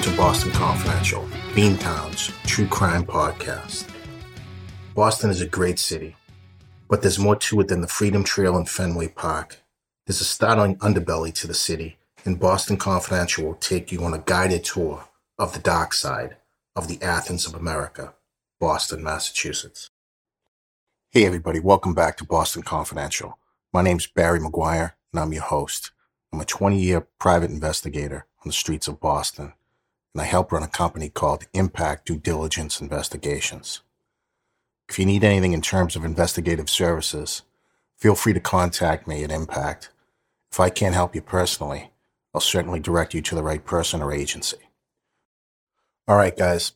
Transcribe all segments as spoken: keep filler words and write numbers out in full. welcome to Boston Confidential, Beantown's true crime podcast. Boston is a great city, but there's more to it than the Freedom Trail and Fenway Park. There's a startling underbelly to the city, and Boston Confidential will take you on a guided tour of the dark side of the Athens of America, Boston, Massachusetts. Hey everybody, welcome back to Boston Confidential. My name's Barry McGuire, and I'm your host. I'm a twenty-year private investigator on the streets of Boston, and I help run a company called Impact Due Diligence Investigations. If you need anything in terms of investigative services, feel free to contact me at Impact. If I can't help you personally, I'll certainly direct you to the right person or agency. All right, guys,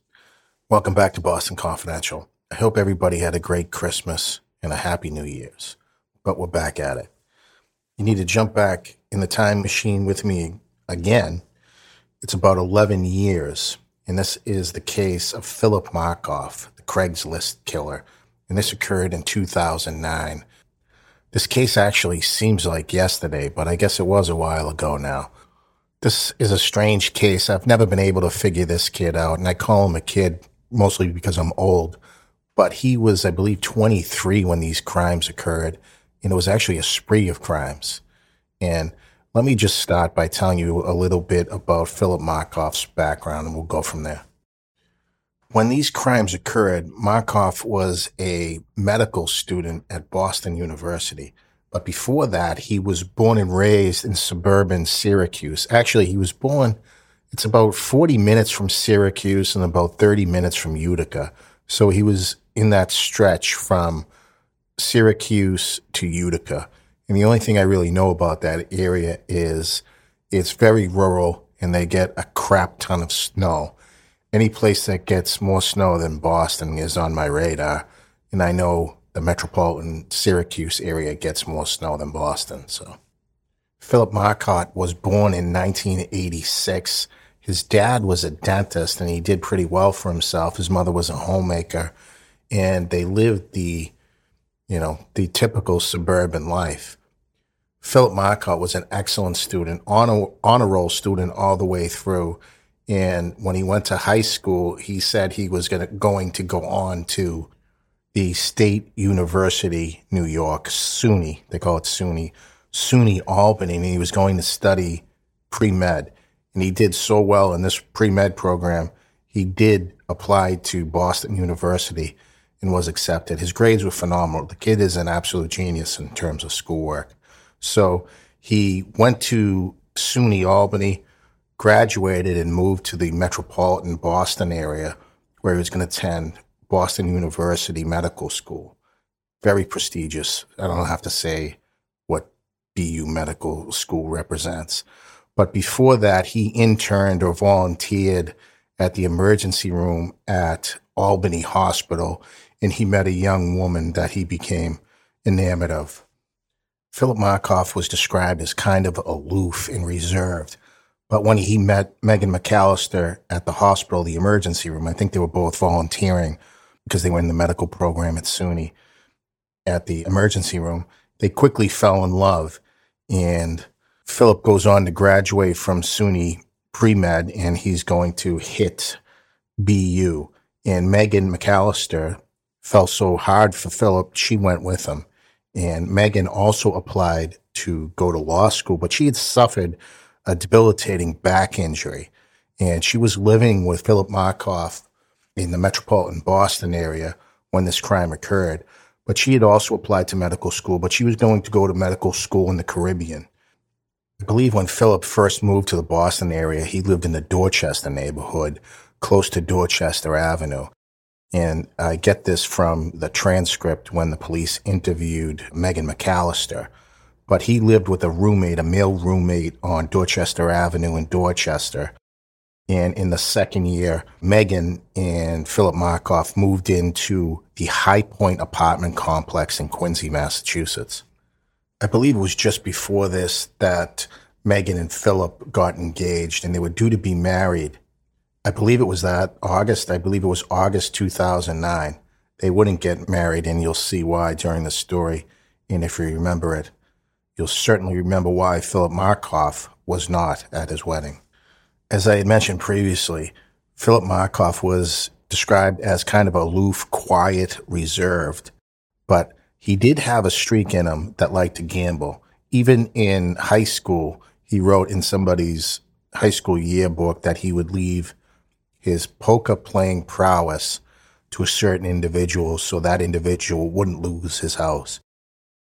welcome back to Boston Confidential. I hope everybody had a great Christmas and a happy New Year's, but we're back at it. You need to jump back in the time machine with me again. It's about eleven years, and this is the case of Philip Markoff, the Craigslist killer, and this occurred in two thousand nine. This case actually seems like yesterday, but I guess it was a while ago now. This is a strange case. I've never been able to figure this kid out, and I call him a kid mostly because I'm old, but he was, I believe, twenty-three when these crimes occurred, and it was actually a spree of crimes. And let me just start by telling you a little bit about Philip Markoff's background, and we'll go from there. When these crimes occurred, Markoff was a medical student at Boston University. But before that, he was born and raised in suburban Syracuse. Actually, he was born, it's about forty minutes from Syracuse and about thirty minutes from Utica. So he was in that stretch from Syracuse to Utica. And the only thing I really know about that area is it's very rural and they get a crap ton of snow. Any place that gets more snow than Boston is on my radar. And I know the metropolitan Syracuse area gets more snow than Boston. So Philip Markoff was born in nineteen eighty-six. His dad was a dentist and he did pretty well for himself. His mother was a homemaker and they lived the you know, the typical suburban life. Philip Markoff was an excellent student, honor, honor roll student all the way through. And when he went to high school, he said he was gonna, going to go on to the State University, New York, SUNY. They call it SUNY. SUNY Albany, and he was going to study pre-med. And he did so well in this pre-med program, he did apply to Boston University and was accepted. His grades were phenomenal. The kid is an absolute genius in terms of schoolwork. So he went to SUNY Albany, graduated, and moved to the metropolitan Boston area where he was going to attend Boston University Medical School. Very prestigious. I don't have to say what B U Medical School represents. But before that, he interned or volunteered at the emergency room at Albany Hospital, and he met a young woman that he became enamored of. Philip Markoff was described as kind of aloof and reserved, but when he met Megan McAllister at the hospital, the emergency room, I think they were both volunteering because they were in the medical program at SUNY at the emergency room, they quickly fell in love, and Philip goes on to graduate from SUNY pre-med, and he's going to hit B U. And Megan McAllister fell so hard for Philip, she went with him. And Megan also applied to go to law school, but she had suffered a debilitating back injury. And she was living with Philip Markoff in the metropolitan Boston area when this crime occurred. But she had also applied to medical school, but she was going to go to medical school in the Caribbean. I believe when Philip first moved to the Boston area, he lived in the Dorchester neighborhood, close to Dorchester Avenue. And I get this from the transcript when the police interviewed Megan McAllister. But he lived with a roommate, a male roommate on Dorchester Avenue in Dorchester. And in the second year, Megan and Philip Markoff moved into the High Point apartment complex in Quincy, Massachusetts. I believe it was just before this that Megan and Philip got engaged and they were due to be married. I believe it was that August. I believe it was August two thousand nine. They wouldn't get married, and you'll see why during the story. And if you remember it, you'll certainly remember why Philip Markoff was not at his wedding. as I had mentioned previously, Philip Markoff was described as kind of aloof, quiet, reserved, but he did have a streak in him that liked to gamble. Even in high school, he wrote in somebody's high school yearbook that he would leave his poker playing prowess to a certain individual so that individual wouldn't lose his house.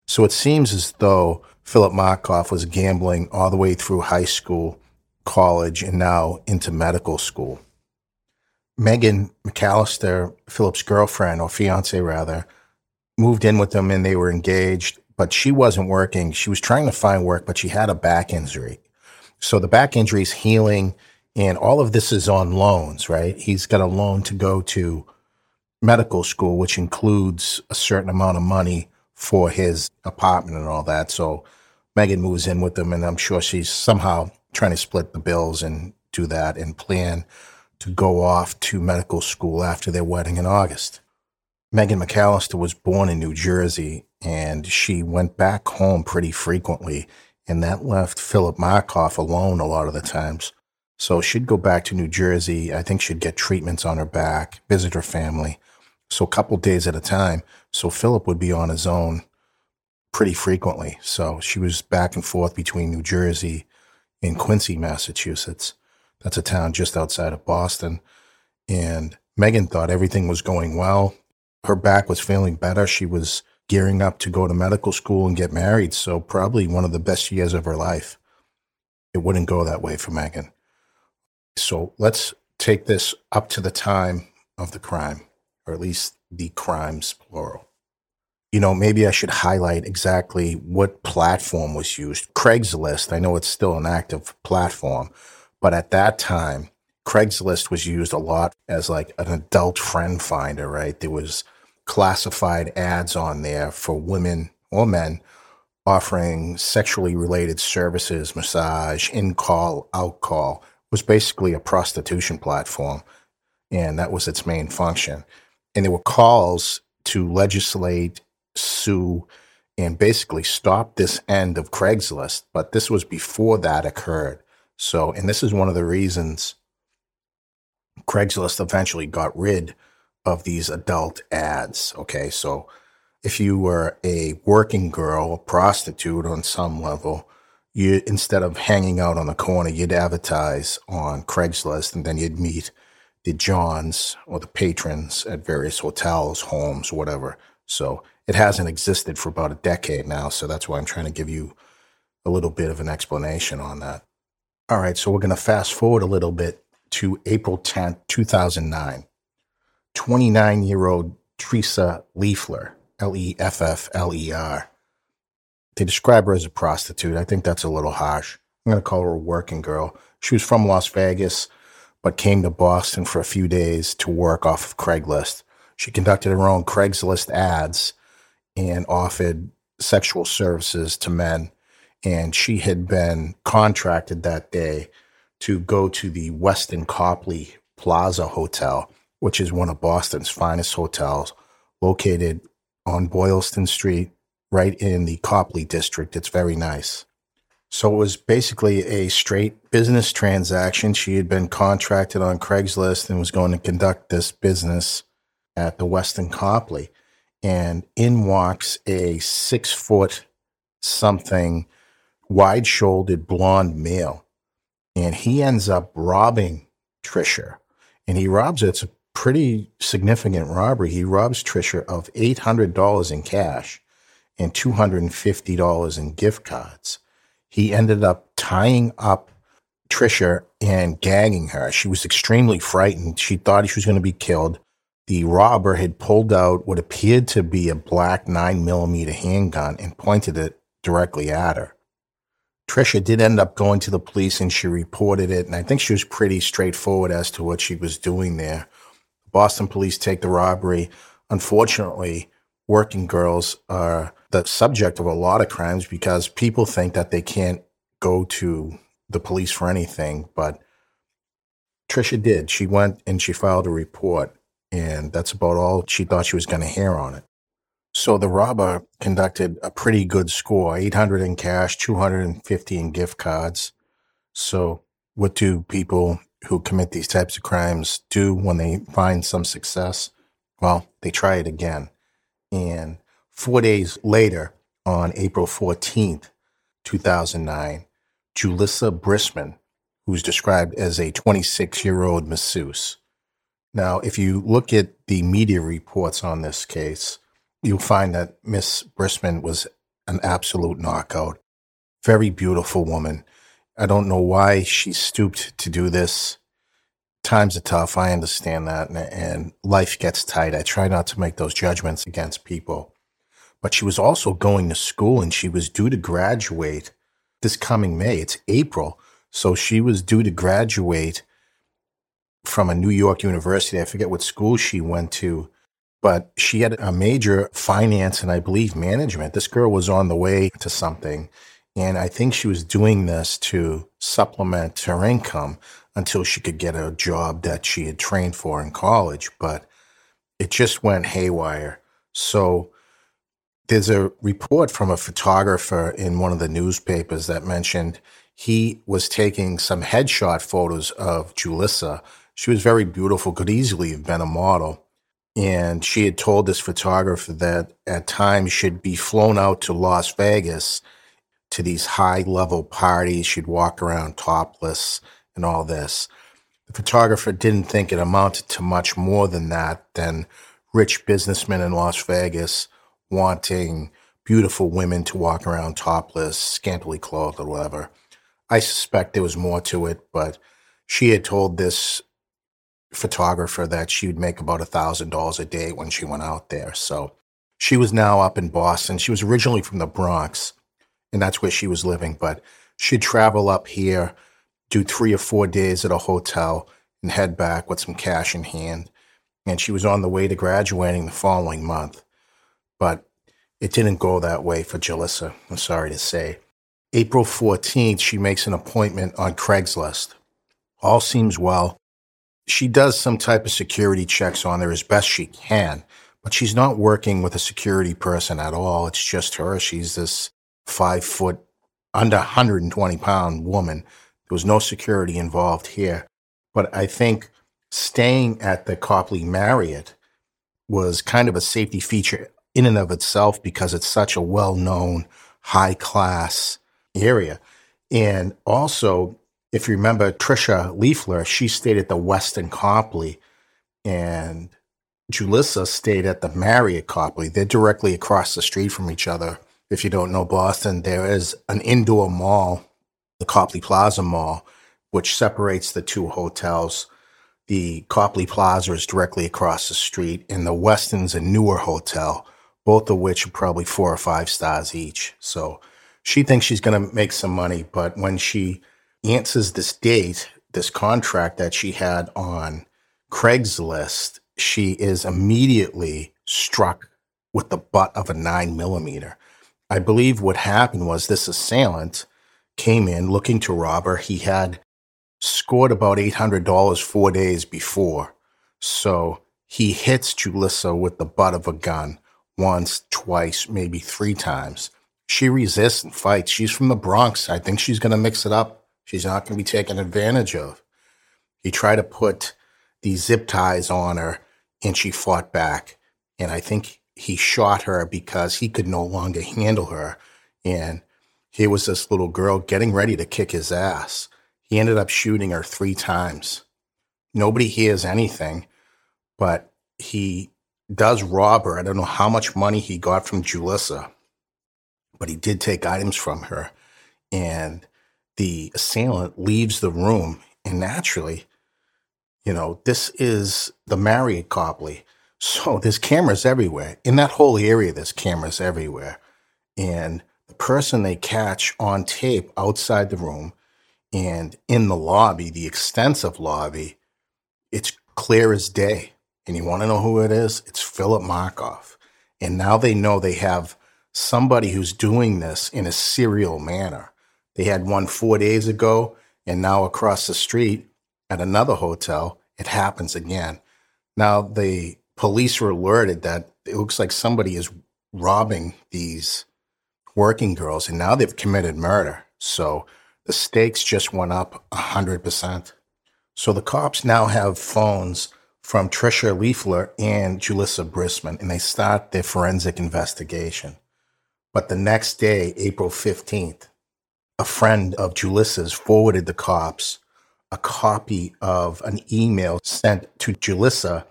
So it seems as though Philip Markoff was gambling all the way through high school, college, and now into medical school. Megan McAllister, Philip's girlfriend, or fiance rather, moved in with them and they were engaged, but she wasn't working. She was trying to find work, but she had a back injury. So the back injury is healing, and all of this is on loans, right? He's got a loan to go to medical school, which includes a certain amount of money for his apartment and all that. So Megan moves in with them, and I'm sure she's somehow trying to split the bills and do that and plan to go off to medical school after their wedding in August. Megan McAllister was born in New Jersey, and she went back home pretty frequently, and that left Philip Markoff alone a lot of the times. So she'd go back to New Jersey. I think she'd get treatments on her back, visit her family, so a couple days at a time. So Philip would be on his own pretty frequently. So she was back and forth between New Jersey and Quincy, Massachusetts. That's a town just outside of Boston. And Megan thought everything was going well. Her back was feeling better. She was gearing up to go to medical school and get married, so probably one of the best years of her life. It wouldn't go that way for Megan. So let's take this up to the time of the crime, or at least the crimes, plural. You know, maybe I should highlight exactly what platform was used. Craigslist, I know it's still an active platform, but at that time, Craigslist was used a lot as like an adult friend finder, right? There was classified ads on there for women or men offering sexually related services, massage, in-call, out-call. It was basically a prostitution platform, and that was its main function. And there were calls to legislate, sue, and basically stop this end of Craigslist, but this was before that occurred. So, and this is one of the reasons Craigslist eventually got rid of these adult ads. Okay, so if you were a working girl, a prostitute on some level, you instead of hanging out on the corner, you'd advertise on Craigslist, and then you'd meet the Johns or the patrons at various hotels, homes, whatever. So it hasn't existed for about a decade now, so that's why I'm trying to give you a little bit of an explanation on that. All right, so we're going to fast forward a little bit to April tenth, two thousand nine. twenty-nine-year-old Teresa Leffler, L E F F L E R. They describe her as a prostitute. I think that's a little harsh. I'm going to call her a working girl. She was from Las Vegas, but came to Boston for a few days to work off of Craigslist. She conducted her own Craigslist ads and offered sexual services to men. And she had been contracted that day to go to the Westin Copley Plaza Hotel, which is one of Boston's finest hotels, located on Boylston Street, right in the Copley district. It's very nice. So it was basically a straight business transaction. She had been contracted on Craigslist and was going to conduct this business at the Westin Copley. And in walks a six-foot something, wide-shouldered blonde male. And he ends up robbing Trisha. And he robs her. It's a pretty significant robbery. He robs Trisha of eight hundred dollars in cash and two hundred fifty dollars in gift cards. He ended up tying up Trisha and gagging her. She was extremely frightened. She thought she was going to be killed. The robber had pulled out what appeared to be a black nine millimeter handgun and pointed it directly at her. Trisha did end up going to the police, and she reported it, and I think she was pretty straightforward as to what she was doing there. The Boston police take the robbery. Unfortunately, working girls are the subject of a lot of crimes because people think that they can't go to the police for anything, but Trisha did. She went and she filed a report, and that's about all she thought she was going to hear on it. So the robber conducted a pretty good score, eight hundred in cash, two hundred fifty in gift cards. So What do people who commit these types of crimes do when they find some success? Well, they try it again. And four days later, on April fourteenth, two thousand nine, Julissa Brisman, who's described as a twenty-six-year-old masseuse. Now, if you look at the media reports on this case, you'll find that Miss Brisman was an absolute knockout. Very beautiful woman. I don't know why she stooped to do this. Times are tough. I understand that. And, and life gets tight. I try not to make those judgments against people. But she was also going to school, and she was due to graduate this coming May. It's April. So she was due to graduate from a New York university. I forget what school she went to, but she had a major finance and I believe management. This girl was on the way to something. And I think she was doing this to supplement her income until she could get a job that she had trained for in college. But it just went haywire. So there's a report from a photographer in one of the newspapers that mentioned he was taking some headshot photos of Julissa. She was very beautiful, could easily have been a model. And she had told this photographer that at times she'd be flown out to Las Vegas to these high-level parties. She'd walk around topless and all this. The photographer didn't think it amounted to much more than that, than rich businessmen in Las Vegas wanting beautiful women to walk around topless, scantily clothed or whatever. I suspect there was more to it, but she had told this photographer that she would make about one thousand dollars a day when she went out there. So she was now up in Boston. She was originally from the Bronx, and that's where she was living. But she'd travel up here, do three or four days at a hotel, and head back with some cash in hand. And she was on the way to graduating the following month. But it didn't go that way for Julissa, I'm sorry to say. April fourteenth, she makes an appointment on Craigslist. All seems well. She does some type of security checks on there as best she can, but she's not working with a security person at all. It's just her. She's this five foot, under one hundred twenty pound woman. There was no security involved here. But I think staying at the Copley Marriott was kind of a safety feature in and of itself because it's such a well-known, high-class area. And also, if you remember, Teresa Leffler, she stayed at the Westin Copley, and Julissa stayed at the Marriott Copley. They're directly across the street from each other. If you don't know Boston, there is an indoor mall, the Copley Plaza Mall, which separates the two hotels. The Copley Plaza is directly across the street, and the Westin's a newer hotel, both of which are probably four or five stars each. So she thinks she's going to make some money, but when she answers this date, this contract that she had on Craigslist, she is immediately struck with the butt of a nine millimeter. I believe what happened was this assailant came in looking to rob her. He had scored about eight hundred dollars four days before. So he hits Julissa with the butt of a gun once, twice, maybe three times. She resists and fights. She's from the Bronx. I think she's going to mix it up. She's not going to be taken advantage of. He tried to put these zip ties on her, and she fought back. And I think he shot her because he could no longer handle her. And here was this little girl getting ready to kick his ass. He ended up shooting her three times. Nobody hears anything, but he does rob her. I don't know how much money he got from Julissa, but he did take items from her. And the assailant leaves the room, and naturally, you know, this is the Marriott Copley. So there's cameras everywhere. In that whole area, there's cameras everywhere. And the person they catch on tape outside the room and in the lobby, the extensive lobby, it's clear as day. And you want to know who it is? It's Philip Markoff. And now they know they have somebody who's doing this in a serial manner. They had one four days ago, and now across the street at another hotel, it happens again. Now the police are alerted that it looks like somebody is robbing these working girls, and now they've committed murder. So The stakes just went up one hundred percent. So the cops now have phones from Tricia Leffler and Julissa Brisman, and they start their forensic investigation. But the next day, April fifteenth, a friend of Julissa's forwarded the cops a copy of an email sent to Julissa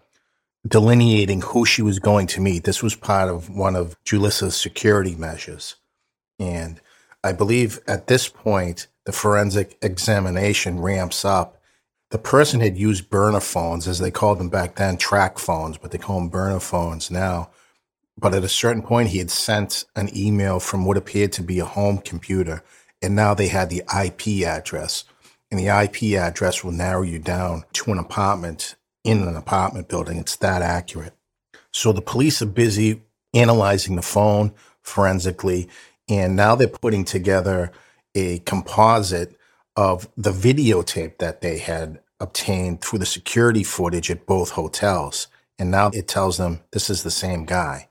delineating who she was going to meet. This was part of one of Julissa's security measures. And I believe at this point, the forensic examination ramps up. The person had used burner phones, as they called them back then, track phones, but they call them burner phones now. But at a certain point, he had sent an email from what appeared to be a home computer, and now they had the I P address. And the I P address will narrow you down to an apartment in an apartment building. It's that accurate. So the police are busy analyzing the phone forensically, and now they're putting together a composite of the videotape that they had obtained through the security footage at both hotels. And now it tells them this is the same guy.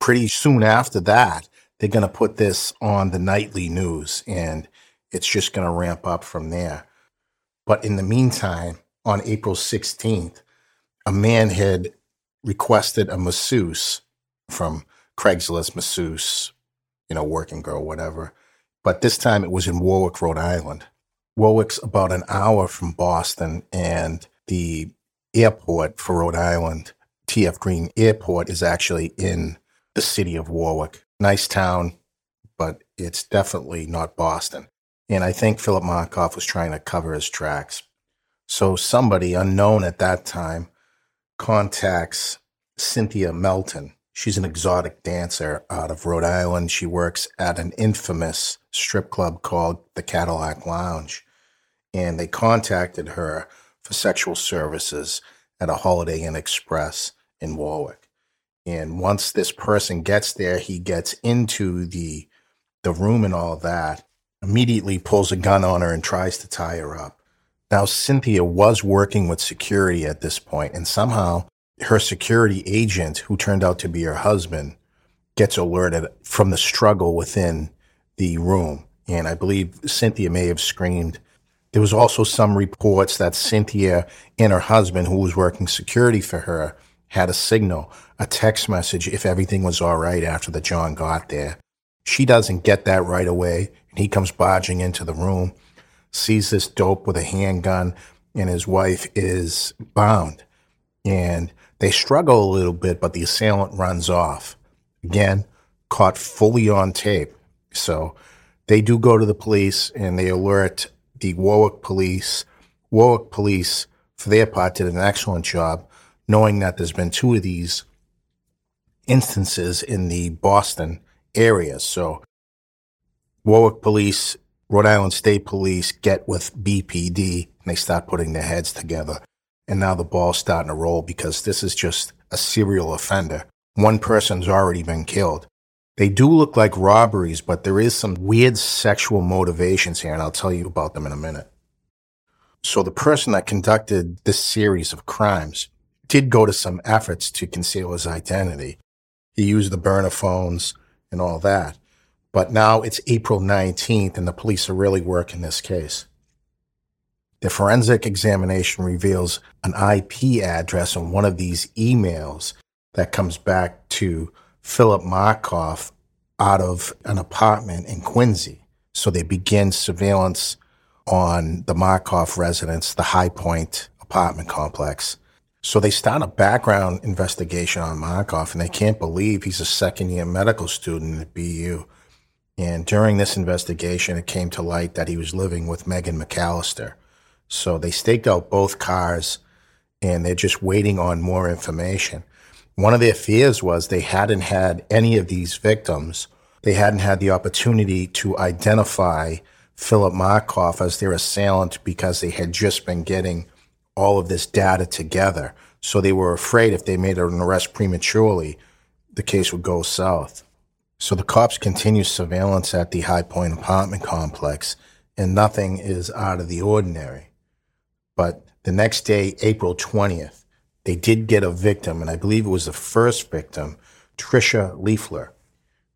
Pretty soon after that, they're going to put this on the nightly news, and it's just going to ramp up from there. But in the meantime, on April sixteenth, a man had requested a masseuse from Craigslist, masseuse, you know, working girl, whatever. But this time it was in Warwick, Rhode Island. Warwick's about an hour from Boston, and the airport for Rhode Island, T F Green Airport, is actually in the city of Warwick. Nice town, but it's definitely not Boston. And I think Philip Markoff was trying to cover his tracks. So somebody unknown at that time contacts Cynthia Melton. She's an exotic dancer out of Rhode Island. She works at an infamous strip club called the Cadillac Lounge. And they contacted her for sexual services at a Holiday Inn Express in Warwick. And once this person gets there, he gets into the, the room and all that, immediately pulls a gun on her and tries to tie her up. Now, Cynthia was working with security at this point, and somehow her security agent, who turned out to be her husband, gets alerted from the struggle within the room. And I believe Cynthia may have screamed. There was also some reports that Cynthia and her husband, who was working security for her, had a signal, a text message, if everything was all right after the John got there. She doesn't get that right away, and he comes barging into the room, sees this dope with a handgun, and his wife is bound. And they struggle a little bit, but the assailant runs off. Again, caught fully on tape. So they do go to the police, and they alert the Warwick police. Warwick police, for their part, did an excellent job, knowing that there's been two of these instances in the Boston area. So Warwick police, Rhode Island State Police get with B P D, and they start putting their heads together. And now the ball's starting to roll, because this is just a serial offender. One person's already been killed. They do look like robberies, but there is some weird sexual motivations here, and I'll tell you about them in a minute. So the person that conducted this series of crimes did go to some efforts to conceal his identity. He used the burner phones and all that. But now it's April nineteenth, and the police are really working this case. The forensic examination reveals an I P address on one of these emails that comes back to Philip Markoff out of an apartment in Quincy. So they begin surveillance on the Markoff residence, the High Point apartment complex. So they start a background investigation on Markoff, and they can't believe he's a second-year medical student at B U. And during this investigation, it came to light that he was living with Megan McAllister. So they staked out both cars, and they're just waiting on more information. One of their fears was they hadn't had any of these victims. They hadn't had the opportunity to identify Philip Markoff as their assailant, because they had just been getting all of this data together. So they were afraid if they made an arrest prematurely, the case would go south. So the cops continue surveillance at the High Point apartment complex, and nothing is out of the ordinary. But the next day, April twentieth, they did get a victim, and I believe it was the first victim, Tricia Leffler,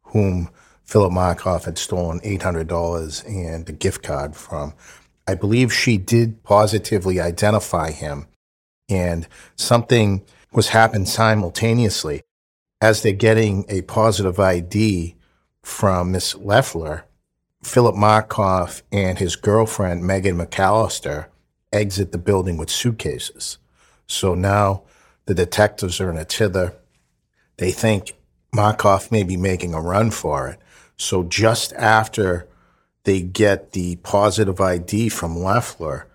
whom Philip Markoff had stolen eight hundred dollars and a gift card from. I believe she did positively identify him, and something was happening simultaneously. As they're getting a positive I D from Miss Leffler, Philip Markoff and his girlfriend, Megan McAllister, exit the building with suitcases. So now the detectives are in a tither. They think Markoff may be making a run for it. So just after they get the positive I D from Leffler,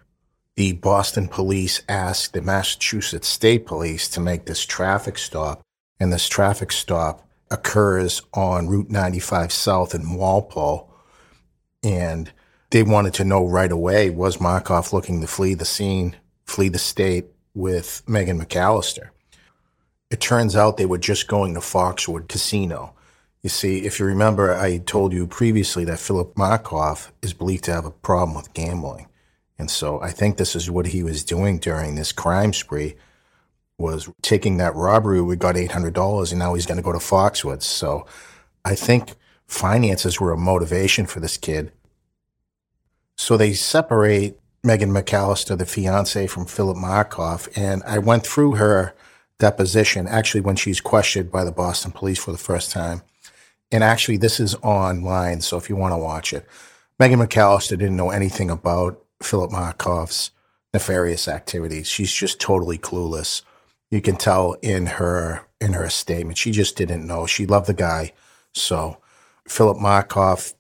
the Boston police ask the Massachusetts State Police to make this traffic stop. And this traffic stop occurs on Route ninety-five South in Walpole. And they wanted to know right away, was Markoff looking to flee the scene, flee the state with Megan McAllister? It turns out they were just going to Foxwood Casino. You see, if you remember, I told you previously that Philip Markoff is believed to have a problem with gambling. And so I think this is what he was doing during this crime spree, was taking that robbery. We got eight hundred dollars and now he's going to go to Foxwoods. So I think finances were a motivation for this kid. So they separate Megan McAllister, the fiance, from Philip Markoff. And I went through her deposition, actually, when she's questioned by the Boston police for the first time. And actually, this is online, so if you want to watch it. Megan McAllister didn't know anything about Philip Markoff's nefarious activities. She's just totally clueless. You can tell in her in her statement, she just didn't know. She loved the guy. So Philip Markoff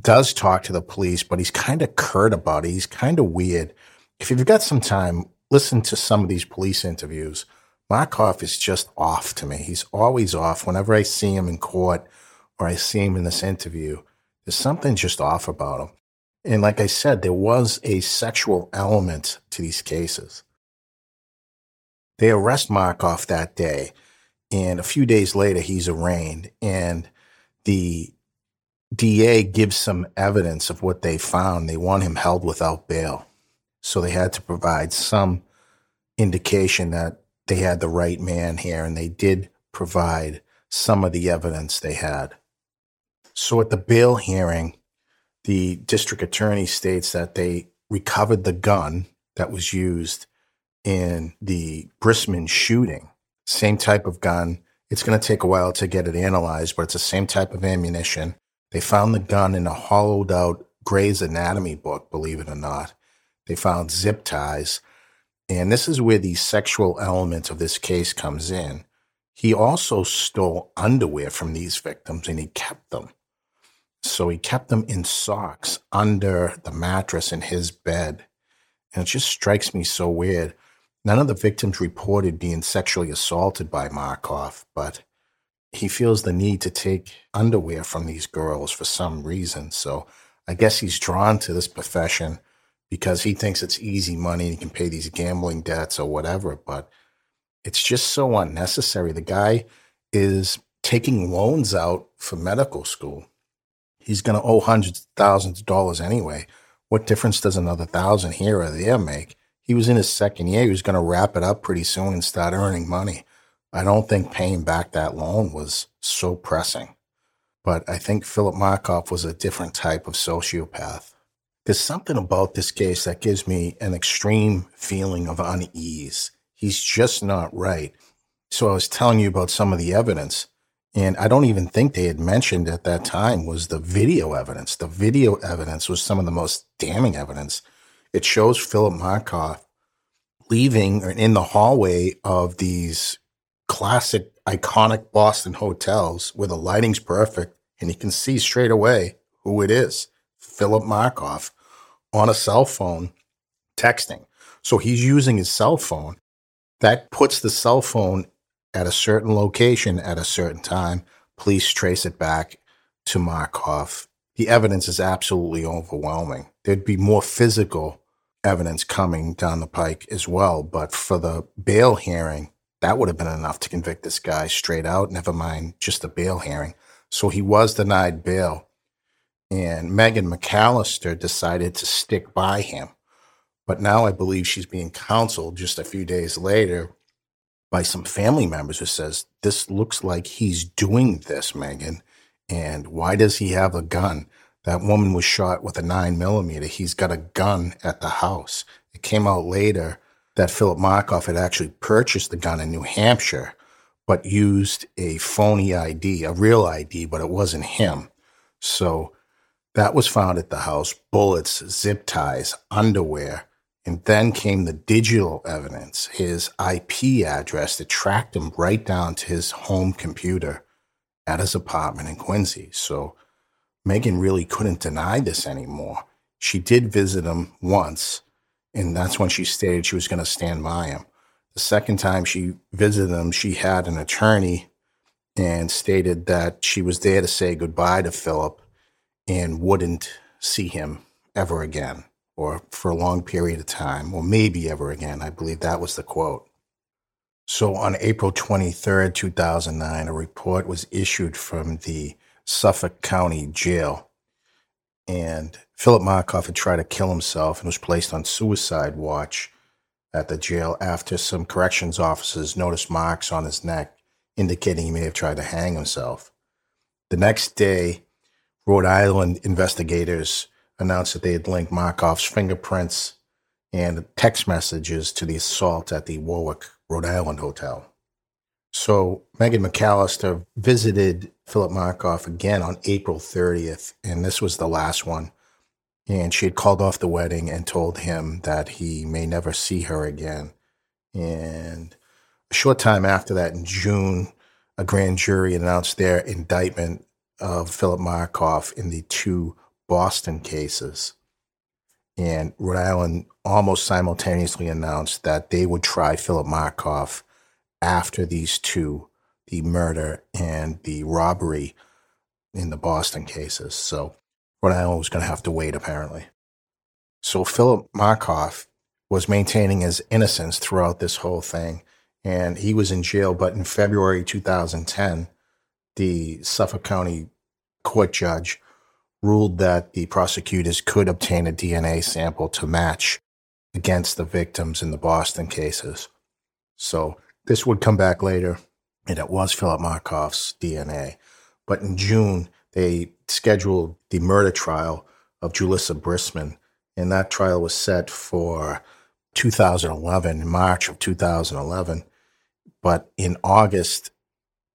does talk to the police, but he's kind of curt about it. He's kind of weird. If you've got some time, listen to some of these police interviews. Markoff is just off to me. He's always off. Whenever I see him in court or I see him in this interview, there's something just off about him. And like I said, there was a sexual element to these cases. They arrest Markoff that day, and a few days later, he's arraigned, and the D A gives some evidence of what they found. They want him held without bail. So they had to provide some indication that they had the right man here, and they did provide some of the evidence they had. So at the bail hearing, the district attorney states that they recovered the gun that was used in the Brisman shooting, same type of gun. It's going to take a while to get it analyzed, but it's the same type of ammunition. They found the gun in a hollowed-out Gray's Anatomy book, believe it or not. They found zip ties. And this is where the sexual element of this case comes in. He also stole underwear from these victims, and he kept them. So he kept them in socks under the mattress in his bed. And it just strikes me so weird. None of the victims reported being sexually assaulted by Markoff, but he feels the need to take underwear from these girls for some reason. So I guess he's drawn to this profession because he thinks it's easy money and he can pay these gambling debts or whatever, but it's just so unnecessary. The guy is taking loans out for medical school. He's going to owe hundreds of thousands of dollars anyway. What difference does another thousand here or there make? He was in his second year. He was going to wrap it up pretty soon and start earning money. I don't think paying back that loan was so pressing. But I think Philip Markoff was a different type of sociopath. There's something about this case that gives me an extreme feeling of unease. He's just not right. So I was telling you about some of the evidence, and I don't even think they had mentioned at that time was the video evidence. The video evidence was some of the most damning evidence. It shows Philip Markoff leaving or in the hallway of these classic, iconic Boston hotels where the lighting's perfect, and you can see straight away who it is, Philip Markoff, on a cell phone texting. So he's using his cell phone. That puts the cell phone at a certain location at a certain time. Police trace it back to Markoff. The evidence is absolutely overwhelming. There'd be more physical evidence coming down the pike as well, but for the bail hearing, that would have been enough to convict this guy straight out, never mind just the bail hearing. So he was denied bail, and Megan McAllister decided to stick by him. But now I believe she's being counseled just a few days later by some family members who says, this looks like he's doing this, Megan, And why does he have a gun? That woman was shot with a nine millimeter. He's got a gun at the house. It came out later that Philip Markoff had actually purchased the gun in New Hampshire, but used a phony I D, a real I D, but it wasn't him. So that was found at the house, bullets, zip ties, underwear, and then came the digital evidence, his I P address that tracked him right down to his home computer at his apartment in Quincy. So Megan really couldn't deny this anymore. She did visit him once, and that's when she stated she was going to stand by him. The second time she visited him, she had an attorney and stated that she was there to say goodbye to Philip and wouldn't see him ever again, or for a long period of time, or maybe ever again. I believe that was the quote. So on April twenty-third, two thousand nine, a report was issued from the Suffolk County Jail, and Philip Markoff had tried to kill himself and was placed on suicide watch at the jail after some corrections officers noticed marks on his neck, indicating he may have tried to hang himself. The next day, Rhode Island investigators announced that they had linked Markoff's fingerprints and text messages to the assault at the Warwick, Rhode Island hotel. So Megan McAllister visited Philip Markoff again on April thirtieth, and this was the last one. And she had called off the wedding and told him that he may never see her again. And a short time after that, in June, a grand jury announced their indictment of Philip Markoff in the two Boston cases. And Rhode Island almost simultaneously announced that they would try Philip Markoff after these two, the murder and the robbery in the Boston cases. So Rhode Island was going to have to wait, apparently. So Philip Markoff was maintaining his innocence throughout this whole thing, and he was in jail. But in February two thousand ten, the Suffolk County court judge ruled that the prosecutors could obtain a D N A sample to match against the victims in the Boston cases. So this would come back later, and it was Philip Markoff's D N A. But in June, they scheduled the murder trial of Julissa Brisman, and that trial was set for two thousand eleven, March of two thousand eleven. But in August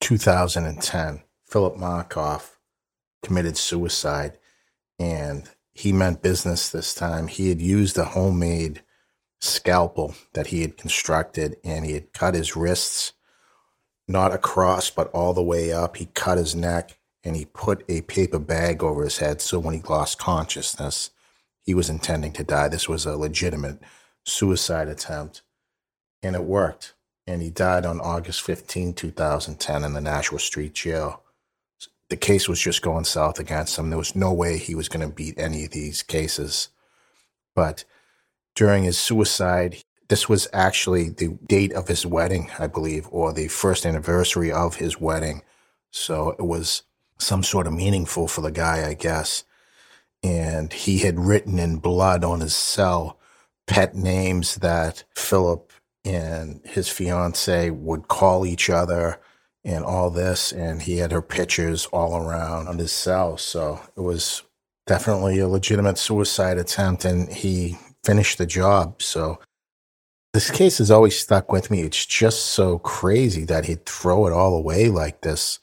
two thousand ten, Philip Markoff committed suicide, and he meant business this time. He had used a homemade scalpel that he had constructed, and he had cut his wrists, not across, but all the way up. He cut his neck, and he put a paper bag over his head, so when he lost consciousness, he was intending to die. This was a legitimate suicide attempt, and it worked. And he died on August fifteenth, two thousand ten in the Nashville Street Jail. The case was just going south against him. There was no way he was going to beat any of these cases. But during his suicide, this was actually the date of his wedding, I believe, or the first anniversary of his wedding. So it was some sort of meaningful for the guy, I guess. And he had written in blood on his cell pet names that Philip and his fiance would call each other and all this. And he had her pictures all around on his cell. So it was definitely a legitimate suicide attempt, and he finished the job. So this case has always stuck with me. It's just so crazy that he'd throw it all away like this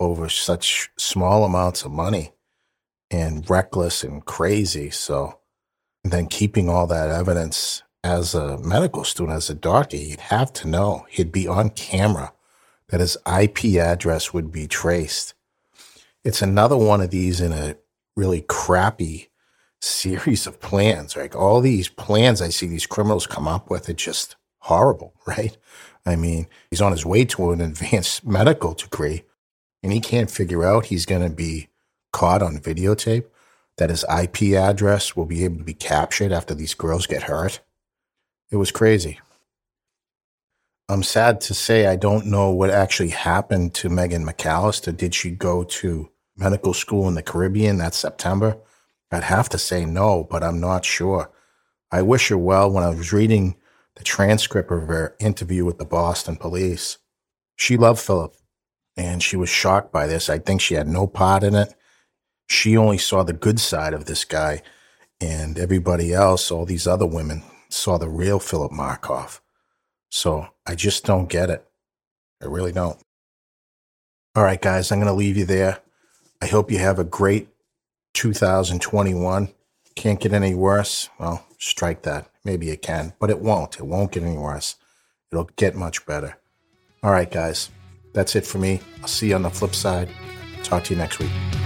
over such small amounts of money, and reckless and crazy. So and then keeping all that evidence as a medical student, as a doctor, he'd have to know, he'd be on camera, that his I P address would be traced. It's another one of these in a really crappy series of plans. Like all these plans I see these criminals come up with, it's just horrible, right? I mean, he's on his way to an advanced medical degree, and he can't figure out he's going to be caught on videotape, that his I P address will be able to be captured after these girls get hurt. It was crazy. I'm sad to say I don't know what actually happened to Megan McAllister. Did she go to medical school in the Caribbean that September? I'd have to say no, but I'm not sure. I wish her well. When I was reading the transcript of her interview with the Boston police, she loved Philip. and she was shocked by this. I think she had no part in it. She only saw the good side of this guy, and everybody else, all these other women, saw the real Philip Markoff. So I just don't get it. I really don't. All right, guys, I'm going to leave you there. I hope you have a great two thousand twenty-one. Can't get any worse. Well, strike that. Maybe it can, but it won't. It won't get any worse. It'll get much better. All right, guys, that's it for me. I'll see you on the flip side. Talk to you next week.